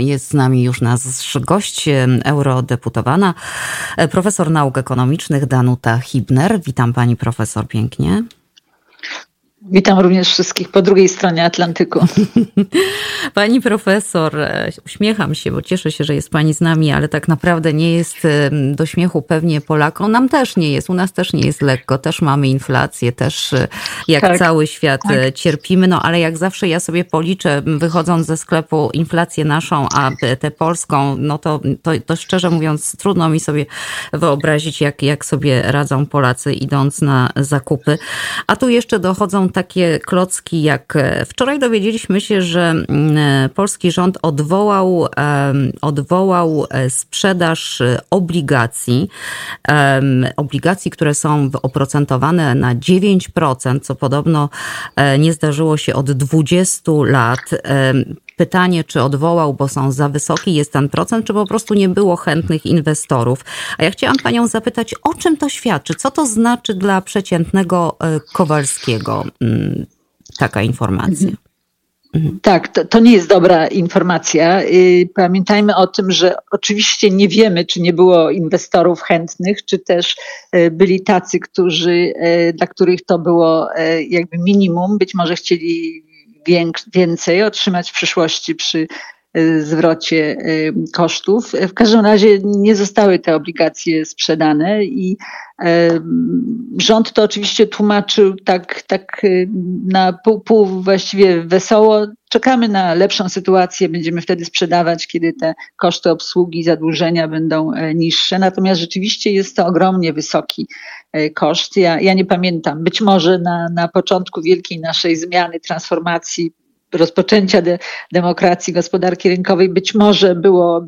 Jest z nami już nasz gość, eurodeputowana, profesor nauk ekonomicznych Danuta Hübner. Witam pani profesor pięknie. Witam również wszystkich po drugiej stronie Atlantyku. Pani profesor, uśmiecham się, bo cieszę się, że jest pani z nami, ale tak naprawdę nie jest do śmiechu pewnie Polakom. Nam też nie jest, u nas też nie jest lekko, też mamy inflację, też jak cały świat cierpimy. No ale jak zawsze ja sobie policzę, wychodząc ze sklepu, inflację naszą, a tę polską, no to szczerze mówiąc trudno mi sobie wyobrazić, jak sobie radzą Polacy idąc na zakupy. A tu jeszcze dochodzą takie klocki, jak wczoraj dowiedzieliśmy się, że polski rząd odwołał sprzedaż obligacji, które są oprocentowane na 9%, co podobno nie zdarzyło się od 20 lat. Pytanie, czy odwołał, bo są za wysoki, jest ten procent, czy po prostu nie było chętnych inwestorów. A ja chciałam panią zapytać, o czym to świadczy? Co to znaczy dla przeciętnego Kowalskiego taka informacja? Tak, to nie jest dobra informacja. Pamiętajmy o tym, że oczywiście nie wiemy, czy nie było inwestorów chętnych, czy też byli tacy, dla których to było jakby minimum. Być może chcieli więcej otrzymać w przyszłości przy zwrocie kosztów. W każdym razie nie zostały te obligacje sprzedane i rząd to oczywiście tłumaczył tak na pół właściwie wesoło. Czekamy na lepszą sytuację, będziemy wtedy sprzedawać, kiedy te koszty obsługi, zadłużenia będą niższe. Natomiast rzeczywiście jest to ogromnie wysoki koszt. Ja nie pamiętam, być może na początku wielkiej naszej zmiany, transformacji, rozpoczęcia demokracji, gospodarki rynkowej, być może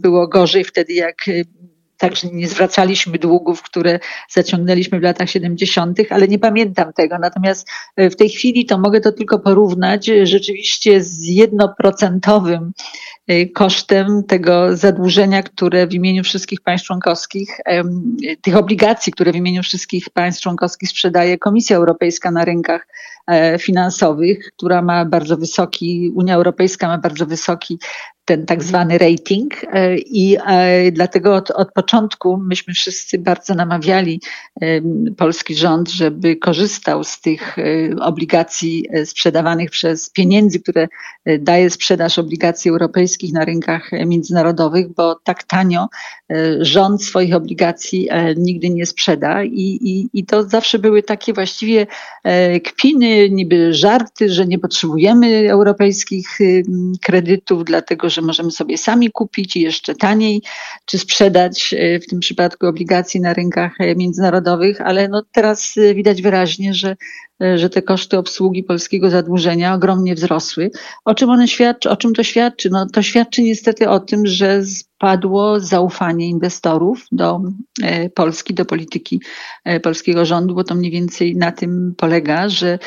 było gorzej wtedy, jak także nie zwracaliśmy długów, które zaciągnęliśmy w latach 70., ale nie pamiętam tego. Natomiast w tej chwili to mogę to tylko porównać rzeczywiście z 1% kosztem tego zadłużenia, które w imieniu wszystkich państw członkowskich, tych obligacji, które w imieniu wszystkich państw członkowskich sprzedaje Komisja Europejska na rynkach finansowych, która ma bardzo wysoki, Unia Europejska ma bardzo wysoki ten tak zwany rating i dlatego od początku myśmy wszyscy bardzo namawiali polski rząd, żeby korzystał z tych obligacji sprzedawanych przez pieniędzy, które daje sprzedaż obligacji europejskich na rynkach międzynarodowych, bo tak tanio rząd swoich obligacji nigdy nie sprzeda i to zawsze były takie właściwie kpiny, niby żarty, że nie potrzebujemy europejskich kredytów, dlatego że możemy sobie sami kupić i jeszcze taniej, czy sprzedać w tym przypadku obligacje na rynkach międzynarodowych, ale no teraz widać wyraźnie, że te koszty obsługi polskiego zadłużenia ogromnie wzrosły. O czym to świadczy? No, to świadczy niestety o tym, że spadło zaufanie inwestorów do Polski, do polityki polskiego rządu, bo to mniej więcej na tym polega, że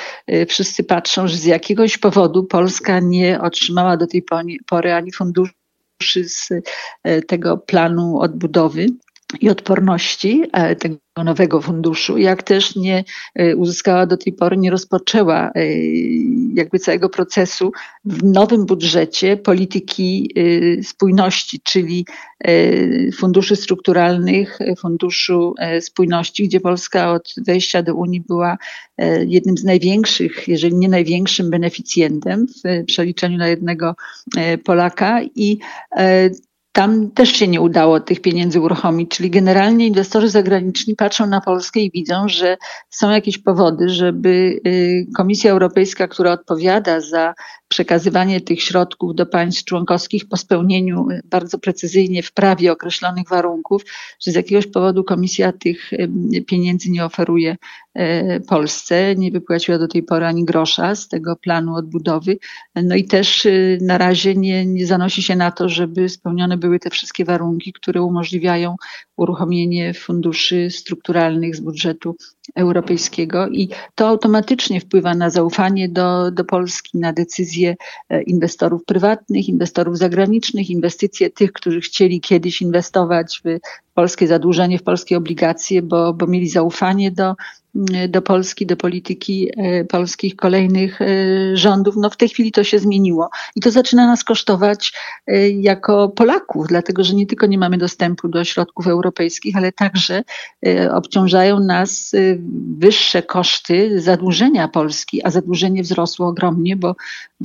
wszyscy patrzą, że z jakiegoś powodu Polska nie otrzymała do tej pory ani funduszy z tego planu odbudowy i odporności, tego nowego funduszu, jak też nie uzyskała do tej pory, nie rozpoczęła jakby całego procesu w nowym budżecie polityki spójności, czyli funduszy strukturalnych, funduszu spójności, gdzie Polska od wejścia do Unii była jednym z największych, jeżeli nie największym beneficjentem w przeliczeniu na jednego Polaka i tam też się nie udało tych pieniędzy uruchomić, czyli generalnie inwestorzy zagraniczni patrzą na Polskę i widzą, że są jakieś powody, żeby Komisja Europejska, która odpowiada za przekazywanie tych środków do państw członkowskich po spełnieniu bardzo precyzyjnie w prawie określonych warunków, że z jakiegoś powodu Komisja tych pieniędzy nie oferuje Polsce, nie wypłaciła do tej pory ani grosza z tego planu odbudowy, no i też na razie nie zanosi się na to, żeby spełnione były te wszystkie warunki, które umożliwiają uruchomienie funduszy strukturalnych z budżetu europejskiego i to automatycznie wpływa na zaufanie do Polski, na decyzje inwestorów prywatnych, inwestorów zagranicznych, inwestycje tych, którzy chcieli kiedyś inwestować w polskie zadłużenie, w polskie obligacje, bo mieli zaufanie do do Polski, do polityki polskich kolejnych rządów. No w tej chwili to się zmieniło i to zaczyna nas kosztować jako Polaków, dlatego że nie tylko nie mamy dostępu do środków europejskich, ale także obciążają nas wyższe koszty zadłużenia Polski, a zadłużenie wzrosło ogromnie, bo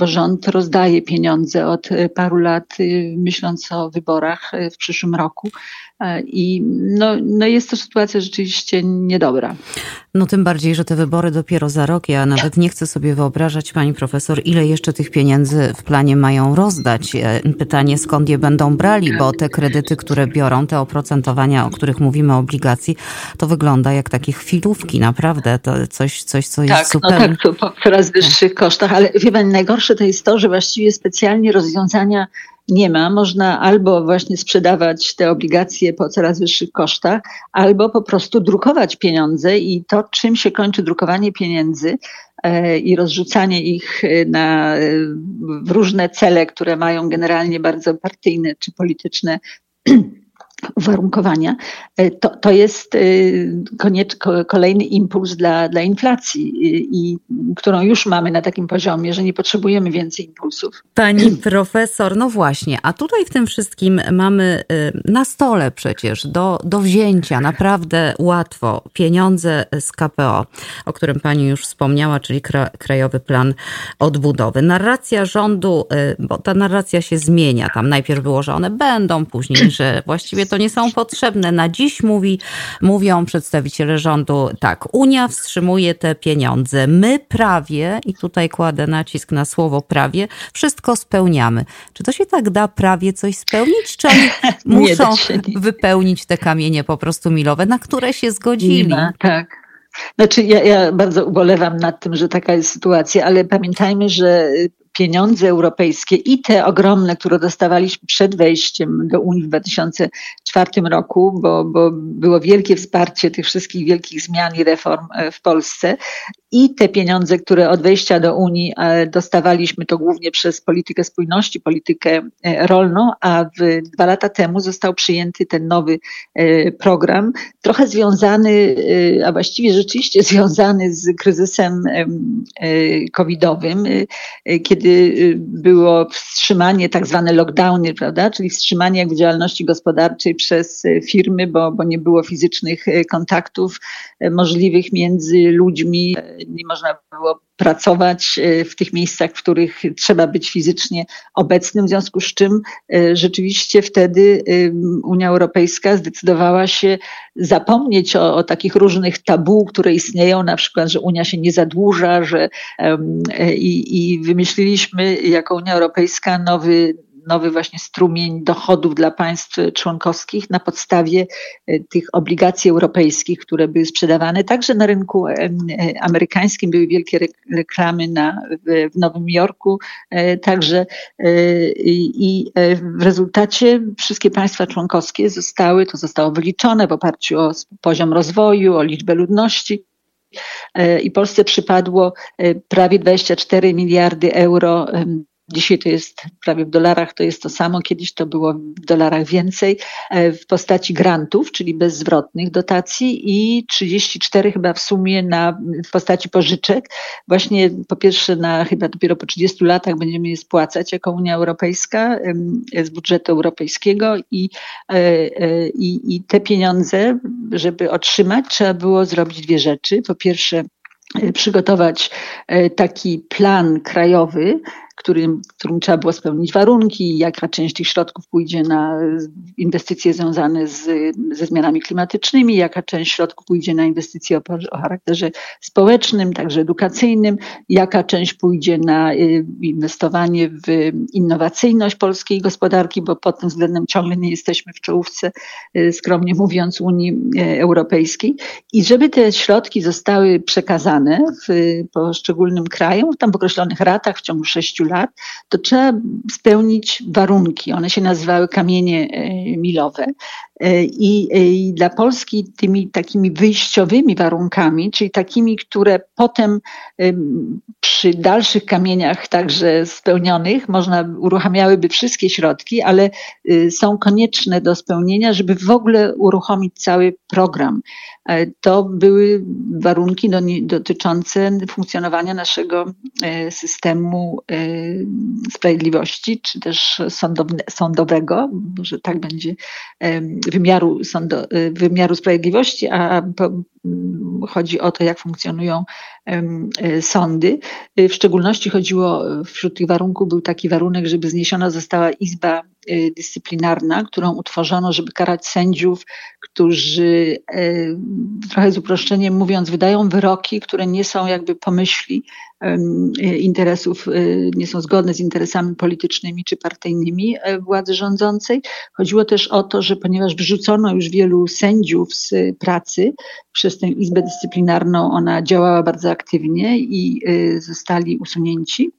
rząd rozdaje pieniądze od paru lat, myśląc o wyborach w przyszłym roku. I no jest to sytuacja rzeczywiście niedobra. No tym bardziej, że te wybory dopiero za rok. Ja nawet nie chcę sobie wyobrażać, pani profesor, ile jeszcze tych pieniędzy w planie mają rozdać. Pytanie, skąd je będą brali, bo te kredyty, które biorą, te oprocentowania, o których mówimy, obligacji, to wygląda jak takie chwilówki, naprawdę. To coś co jest super. No tak, to po coraz wyższych kosztach, ale wie pani, najgorsze to jest to, że właściwie specjalnie rozwiązania nie ma. Można albo właśnie sprzedawać te obligacje po coraz wyższych kosztach, albo po prostu drukować pieniądze i to, czym się kończy drukowanie pieniędzy i rozrzucanie ich w różne cele, które mają generalnie bardzo partyjne czy polityczne uwarunkowania, to jest kolejny impuls dla inflacji, i którą już mamy na takim poziomie, że nie potrzebujemy więcej impulsów. Pani profesor, no właśnie, a tutaj w tym wszystkim mamy na stole przecież do wzięcia naprawdę łatwo pieniądze z KPO, o którym pani już wspomniała, czyli Krajowy Plan Odbudowy. Narracja rządu, bo ta narracja się zmienia, tam najpierw było, że one będą, później, że właściwie to nie są potrzebne. Na dziś mówią przedstawiciele rządu, tak, Unia wstrzymuje te pieniądze. My prawie, i tutaj kładę nacisk na słowo prawie, wszystko spełniamy. Czy to się tak da prawie coś spełnić? Czy oni muszą wypełnić te kamienie po prostu milowe, na które się zgodzili? Tak. Znaczy ja bardzo ubolewam nad tym, że taka jest sytuacja, ale pamiętajmy, że pieniądze europejskie i te ogromne, które dostawaliśmy przed wejściem do Unii w 2004 roku, bo było wielkie wsparcie tych wszystkich wielkich zmian i reform w Polsce, i te pieniądze, które od wejścia do Unii dostawaliśmy, to głównie przez politykę spójności, politykę rolną, a 2 lata temu został przyjęty ten nowy program, trochę związany, a właściwie rzeczywiście związany z kryzysem covidowym, kiedy było wstrzymanie, tak zwane lockdowny, prawda, czyli wstrzymanie jakby działalności gospodarczej przez firmy, bo nie było fizycznych kontaktów możliwych między ludźmi. Nie można było pracować w tych miejscach, w których trzeba być fizycznie obecnym, w związku z czym rzeczywiście wtedy Unia Europejska zdecydowała się zapomnieć o takich różnych tabu, które istnieją, na przykład, że Unia się nie zadłuża, że i wymyśliliśmy jako Unia Europejska nowy właśnie strumień dochodów dla państw członkowskich na podstawie tych obligacji europejskich, które były sprzedawane. Także na rynku amerykańskim były wielkie reklamy w Nowym Jorku. Także i w rezultacie wszystkie państwa członkowskie zostało wyliczone w oparciu o poziom rozwoju, o liczbę ludności. I Polsce przypadło prawie 24 miliardy euro. Dzisiaj to jest prawie w dolarach, to jest to samo, kiedyś to było w dolarach więcej, w postaci grantów, czyli bezzwrotnych dotacji, i 34 chyba w sumie w postaci pożyczek. Właśnie po pierwsze chyba dopiero po 30 latach będziemy je spłacać jako Unia Europejska z budżetu europejskiego, i te pieniądze, żeby otrzymać, trzeba było zrobić dwie rzeczy. Po pierwsze, przygotować taki plan krajowy, którym trzeba było spełnić warunki, jaka część tych środków pójdzie na inwestycje związane ze zmianami klimatycznymi, jaka część środków pójdzie na inwestycje o charakterze społecznym, także edukacyjnym, jaka część pójdzie na inwestowanie w innowacyjność polskiej gospodarki, bo pod tym względem ciągle nie jesteśmy w czołówce, skromnie mówiąc, Unii Europejskiej. I żeby te środki zostały przekazane poszczególnym krajom, tam w określonych ratach w ciągu 6 6 lat, to trzeba spełnić warunki. One się nazywały kamienie milowe. I dla Polski tymi takimi wyjściowymi warunkami, czyli takimi, które potem przy dalszych kamieniach także spełnionych uruchamiałyby wszystkie środki, ale są konieczne do spełnienia, żeby w ogóle uruchomić cały program. To były warunki dotyczące funkcjonowania naszego systemu sprawiedliwości, czy też sądowego, może tak będzie, wymiaru sprawiedliwości, a chodzi o to, jak funkcjonują sądy. W szczególności chodziło, wśród tych warunków był taki warunek, żeby zniesiona została Izba Dyscyplinarna, którą utworzono, żeby karać sędziów, którzy, trochę z uproszczeniem mówiąc, wydają wyroki, które nie są jakby pomyśli interesów, nie są zgodne z interesami politycznymi czy partyjnymi władzy rządzącej. Chodziło też o to, że ponieważ wyrzucono już wielu sędziów z pracy, przez tę Izbę Dyscyplinarną ona działała bardzo aktywnie i zostali usunięci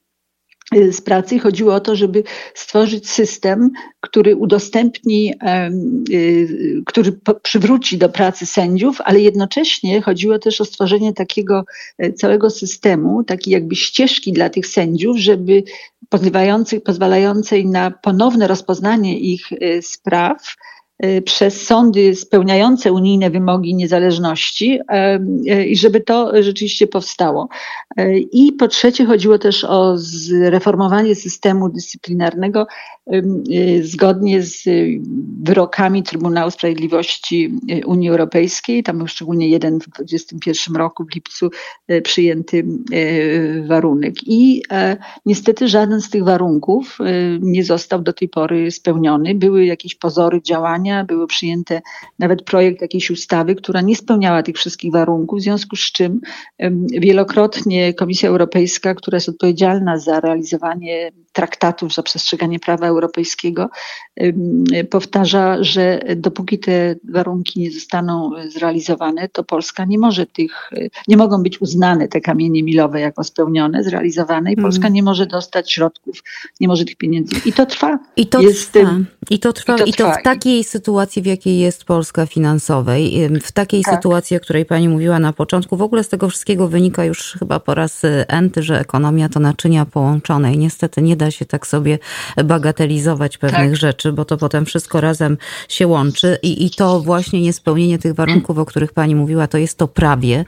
z pracy. Chodziło o to, żeby stworzyć system, który udostępni, który przywróci do pracy sędziów, ale jednocześnie chodziło też o stworzenie takiego całego systemu, takiej jakby ścieżki dla tych sędziów, żeby pozwalającej na ponowne rozpoznanie ich spraw przez sądy spełniające unijne wymogi niezależności i żeby to rzeczywiście powstało. I po trzecie chodziło też o zreformowanie systemu dyscyplinarnego zgodnie z wyrokami Trybunału Sprawiedliwości Unii Europejskiej. Tam był szczególnie jeden w 2021 roku w lipcu przyjęty warunek. I niestety żaden z tych warunków nie został do tej pory spełniony. Były jakieś pozory działania, było przyjęte nawet projekt jakiejś ustawy, która nie spełniała tych wszystkich warunków, w związku z czym wielokrotnie Komisja Europejska, która jest odpowiedzialna za realizowanie traktatów, za przestrzeganie prawa europejskiego, powtarza, że dopóki te warunki nie zostaną zrealizowane, to Polska nie mogą być uznane te kamienie milowe jako spełnione, zrealizowane i Polska nie może dostać środków, nie może tych pieniędzy. I to trwa. I to trwa. W takiej sytuacji, w jakiej jest Polska finansowej, w takiej sytuacji, o której pani mówiła na początku, w ogóle z tego wszystkiego wynika już chyba po raz enty, że ekonomia to naczynia połączone i niestety nie da się tak sobie bagatelizować pewnych rzeczy, bo to potem wszystko razem się łączy i to właśnie niespełnienie tych warunków, o których pani mówiła, to jest to prawie.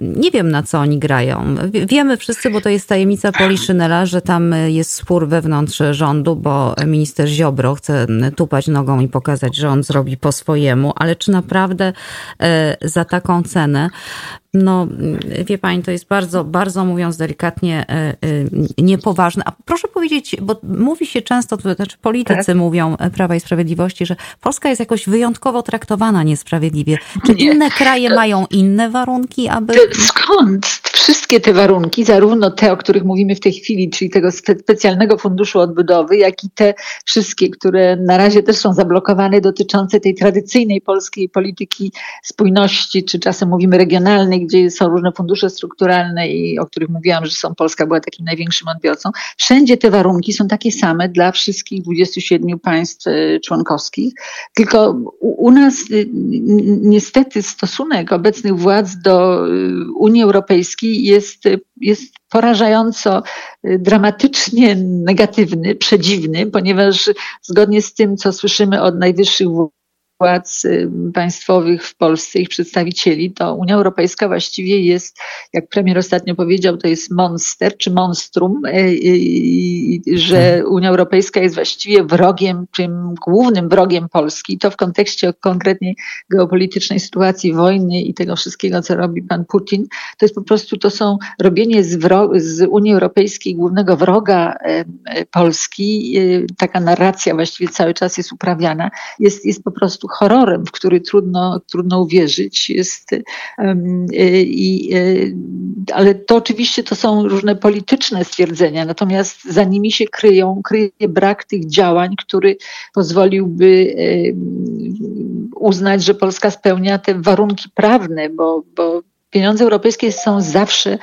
Nie wiem, na co oni grają. Wiemy wszyscy, bo to jest tajemnica Poliszynela, że tam jest spór wewnątrz rządu, bo minister Ziobro chce tupać nogą i pokazać, że on zrobi po swojemu, ale czy naprawdę za taką cenę? No, wie pani, to jest bardzo, bardzo, mówiąc delikatnie, niepoważne. A proszę powiedzieć, bo mówi się często, to znaczy politycy mówią Prawa i Sprawiedliwości, że Polska jest jakoś wyjątkowo traktowana niesprawiedliwie. Czy inne kraje mają inne warunki, aby... Skąd wszystkie te warunki, zarówno te, o których mówimy w tej chwili, czyli tego specjalnego funduszu odbudowy, jak i te wszystkie, które na razie też są zablokowane, dotyczące tej tradycyjnej polskiej polityki spójności, czy czasem mówimy regionalnej, gdzie są różne fundusze strukturalne i o których mówiłam, że Polska była takim największym odbiorcą. Wszędzie te warunki są takie same dla wszystkich 27 państw członkowskich. Tylko u nas niestety stosunek obecnych władz do Unii Europejskiej jest porażająco dramatycznie negatywny, przedziwny, ponieważ zgodnie z tym, co słyszymy od najwyższych władz państwowych w Polsce, ich przedstawicieli, to Unia Europejska właściwie jest, jak premier ostatnio powiedział, to jest monster czy monstrum, że Unia Europejska jest właściwie wrogiem, tym głównym wrogiem Polski. To w kontekście konkretnej geopolitycznej sytuacji, wojny i tego wszystkiego, co robi pan Putin, to jest po prostu, to są robienie z Unii Europejskiej głównego wroga Polski. Taka narracja właściwie cały czas jest uprawiana. Jest po prostu horrorem, w który trudno uwierzyć. Ale to oczywiście to są różne polityczne stwierdzenia, natomiast za nimi się kryje brak tych działań, który pozwoliłby uznać, że Polska spełnia te warunki prawne, bo Pieniądze europejskie są zawsze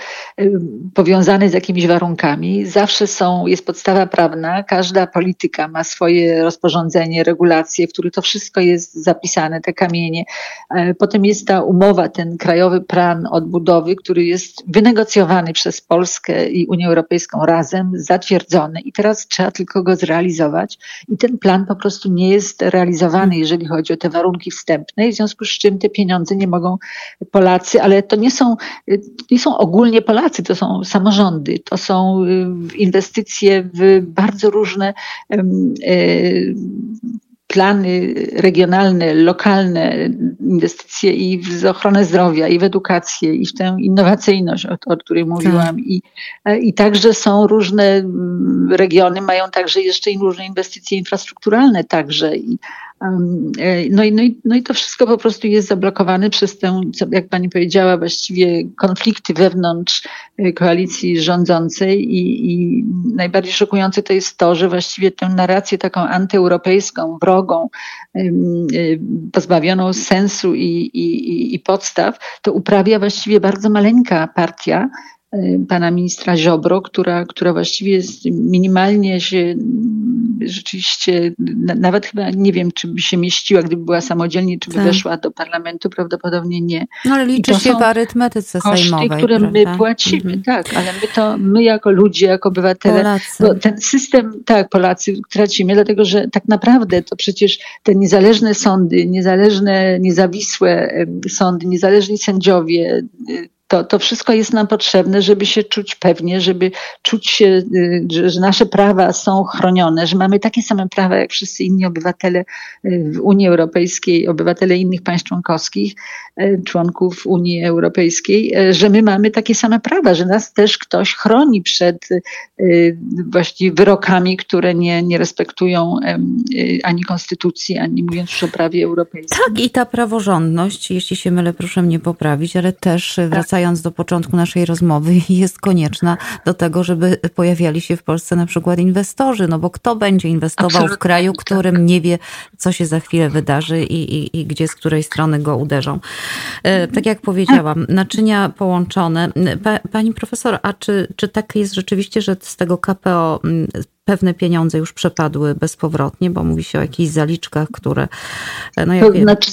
powiązane z jakimiś warunkami, zawsze jest podstawa prawna, każda polityka ma swoje rozporządzenie, regulacje, w których to wszystko jest zapisane, te kamienie. Potem jest ta umowa, ten Krajowy Plan Odbudowy, który jest wynegocjowany przez Polskę i Unię Europejską razem, zatwierdzony i teraz trzeba tylko go zrealizować i ten plan po prostu nie jest realizowany, jeżeli chodzi o te warunki wstępne, w związku z czym te pieniądze nie mogą Polacy, ale to nie są ogólnie Polacy, to są samorządy, to są inwestycje w bardzo różne plany regionalne, lokalne, inwestycje i w ochronę zdrowia, i w edukację, i w tę innowacyjność, o której mówiłam. I także są różne regiony, mają także jeszcze różne inwestycje infrastrukturalne także. I to wszystko po prostu jest zablokowane przez tę, jak pani powiedziała, właściwie konflikty wewnątrz koalicji rządzącej i najbardziej szokujące to jest to, że właściwie tę narrację taką antyeuropejską, wrogą, pozbawioną sensu i podstaw, to uprawia właściwie bardzo maleńka partia pana ministra Ziobro, która właściwie jest minimalnie się rzeczywiście, nawet chyba nie wiem, czy by się mieściła, gdyby była samodzielnie, czy by weszła do parlamentu, prawdopodobnie nie. No ale liczy się w arytmetyce sejmowej. Koszty, które my płacimy, tak, ale my jako ludzie, jako obywatele, Polacy. Bo ten system, tak, Polacy tracimy, dlatego że tak naprawdę to przecież te niezależne sądy, niezawisłe sądy, niezależni sędziowie, to wszystko jest nam potrzebne, żeby się czuć pewnie, żeby czuć się, że nasze prawa są chronione, że mamy takie same prawa jak wszyscy inni obywatele w Unii Europejskiej, obywatele innych państw członkowskich, członków Unii Europejskiej, że my mamy takie same prawa, że nas też ktoś chroni przed właściwie wyrokami, które nie respektują ani konstytucji, ani mówiąc już o prawie europejskim. Tak, i ta praworządność, jeśli się mylę, proszę mnie poprawić, ale też wracając do początku naszej rozmowy, jest konieczna do tego, żeby pojawiali się w Polsce na przykład inwestorzy, no bo kto będzie inwestował w kraju, którym nie wie, co się za chwilę wydarzy i gdzie, z której strony go uderzą. Tak jak powiedziałam, naczynia połączone. Pani profesor, a czy tak jest rzeczywiście, że z tego KPO pewne pieniądze już przepadły bezpowrotnie, bo mówi się o jakichś zaliczkach, które... Znaczy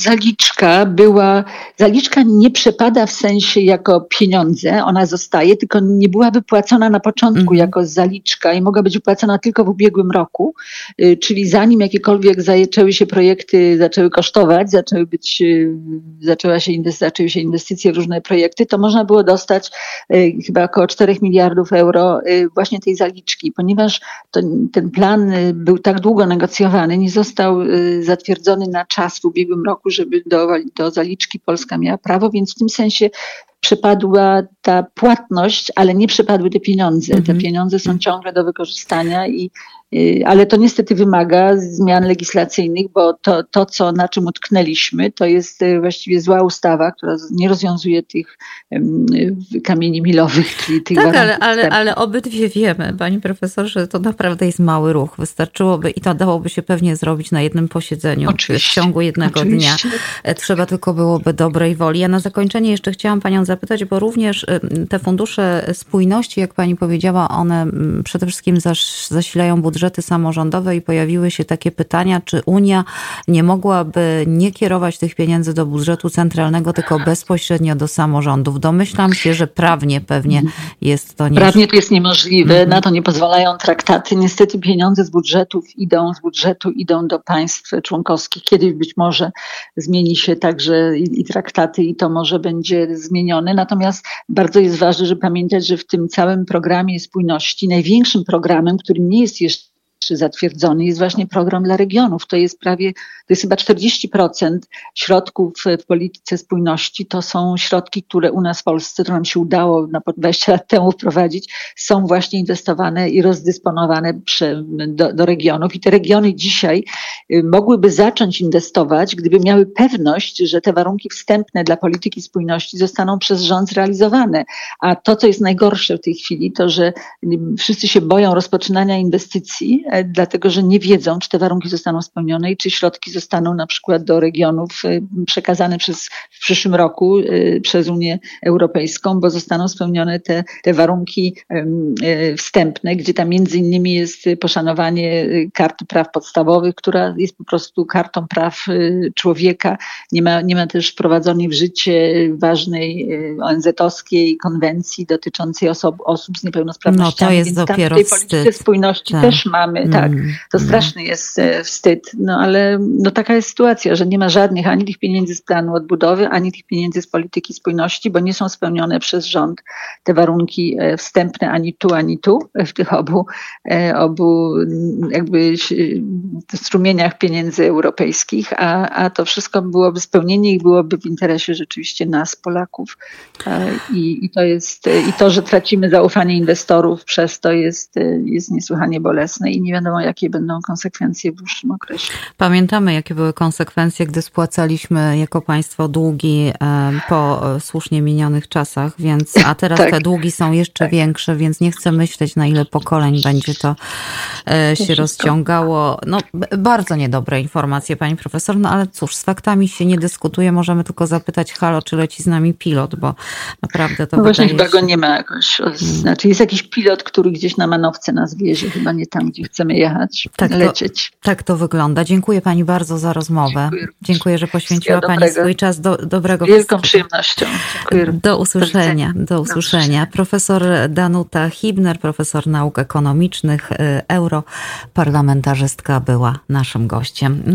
zaliczka nie przepada w sensie jako pieniądze, ona zostaje, tylko nie była wypłacona na początku jako zaliczka i mogła być wypłacona tylko w ubiegłym roku, czyli zanim jakiekolwiek zaczęły się projekty, zaczęły kosztować, zaczęły się inwestycje w różne projekty, to można było dostać chyba około 4 miliardów euro właśnie tej zaliczki, ponieważ ten plan był tak długo negocjowany, nie został zatwierdzony na czas w ubiegłym roku, żeby do zaliczki Polska miała prawo, więc w tym sensie przepadła ta płatność, ale nie przepadły te pieniądze. Te pieniądze są ciągle do wykorzystania ale to niestety wymaga zmian legislacyjnych, bo na czym utknęliśmy, to jest właściwie zła ustawa, która nie rozwiązuje tych kamieni milowych, czyli tych warunków. Tak, ale obydwie wiemy, pani profesor, że to naprawdę jest mały ruch. Wystarczyłoby i to dałoby się pewnie zrobić na jednym posiedzeniu, w ciągu jednego dnia. Trzeba tylko byłoby dobrej woli. Ja na zakończenie jeszcze chciałam panią zapytać, bo również te fundusze spójności, jak pani powiedziała, one przede wszystkim zasilają budżety samorządowe i pojawiły się takie pytania, czy Unia nie mogłaby nie kierować tych pieniędzy do budżetu centralnego, tylko bezpośrednio do samorządów. Domyślam się, że prawnie pewnie jest to... Prawnie to jest niemożliwe, na to nie pozwalają traktaty. Niestety pieniądze z budżetu idą do państw członkowskich. Kiedyś być może zmieni się także i traktaty i to może będzie zmienione. Natomiast bardzo jest ważne, żeby pamiętać, że w tym całym programie spójności największym programem, którym nie jest jeszcze zatwierdzony, jest właśnie program dla regionów. To jest chyba 40% środków w polityce spójności. To są środki, które u nas w Polsce, które nam się udało 20 lat temu wprowadzić, są właśnie inwestowane i rozdysponowane do regionów. I te regiony dzisiaj mogłyby zacząć inwestować, gdyby miały pewność, że te warunki wstępne dla polityki spójności zostaną przez rząd zrealizowane. A to, co jest najgorsze w tej chwili, to, że wszyscy się boją rozpoczynania inwestycji, dlatego że nie wiedzą, czy te warunki zostaną spełnione i czy środki zostaną na przykład do regionów przekazane w przyszłym roku przez Unię Europejską, bo zostaną spełnione te warunki wstępne, gdzie tam między innymi jest poszanowanie karty praw podstawowych, która jest po prostu kartą praw człowieka. Nie ma też wprowadzonej w życie ważnej ONZ-owskiej konwencji dotyczącej osób z niepełnosprawnościami. No to jest więc dopiero wstyd. Spójności tak. Też mamy, tak. To straszny jest wstyd, no ale no taka jest sytuacja, że nie ma żadnych ani tych pieniędzy z planu odbudowy, ani tych pieniędzy z polityki spójności, bo nie są spełnione przez rząd te warunki wstępne ani tu, w tych obu jakby strumieniach pieniędzy europejskich, a to wszystko byłoby spełnienie ich byłoby w interesie rzeczywiście nas, Polaków. I to, że tracimy zaufanie inwestorów przez to jest niesłychanie bolesne i nie wiadomo, jakie będą konsekwencje w dłuższym okresie. Pamiętamy, jakie były konsekwencje, gdy spłacaliśmy jako państwo długi po słusznie minionych czasach, więc a teraz tak. Te długi są jeszcze większe, więc nie chcę myśleć, na ile pokoleń będzie to się rozciągało. No, bardzo niedobre informacje, pani profesor, no ale cóż, z faktami się nie dyskutuje, możemy tylko zapytać, halo, czy leci z nami pilot, bo naprawdę to właśnie chyba go nie ma jakoś, znaczy jest jakiś pilot, który gdzieś na manowce nas wiezie, chyba nie tam, gdzie chcemy jechać, lecieć. Tak to wygląda. Dziękuję pani bardzo za rozmowę. Dziękuję, że poświęciła pani swój czas. Dobrego wielką przyjemnością. Dziękuję. Do usłyszenia. Profesor Danuta Hübner, profesor nauk ekonomicznych, europarlamentarzystka była naszym gościem.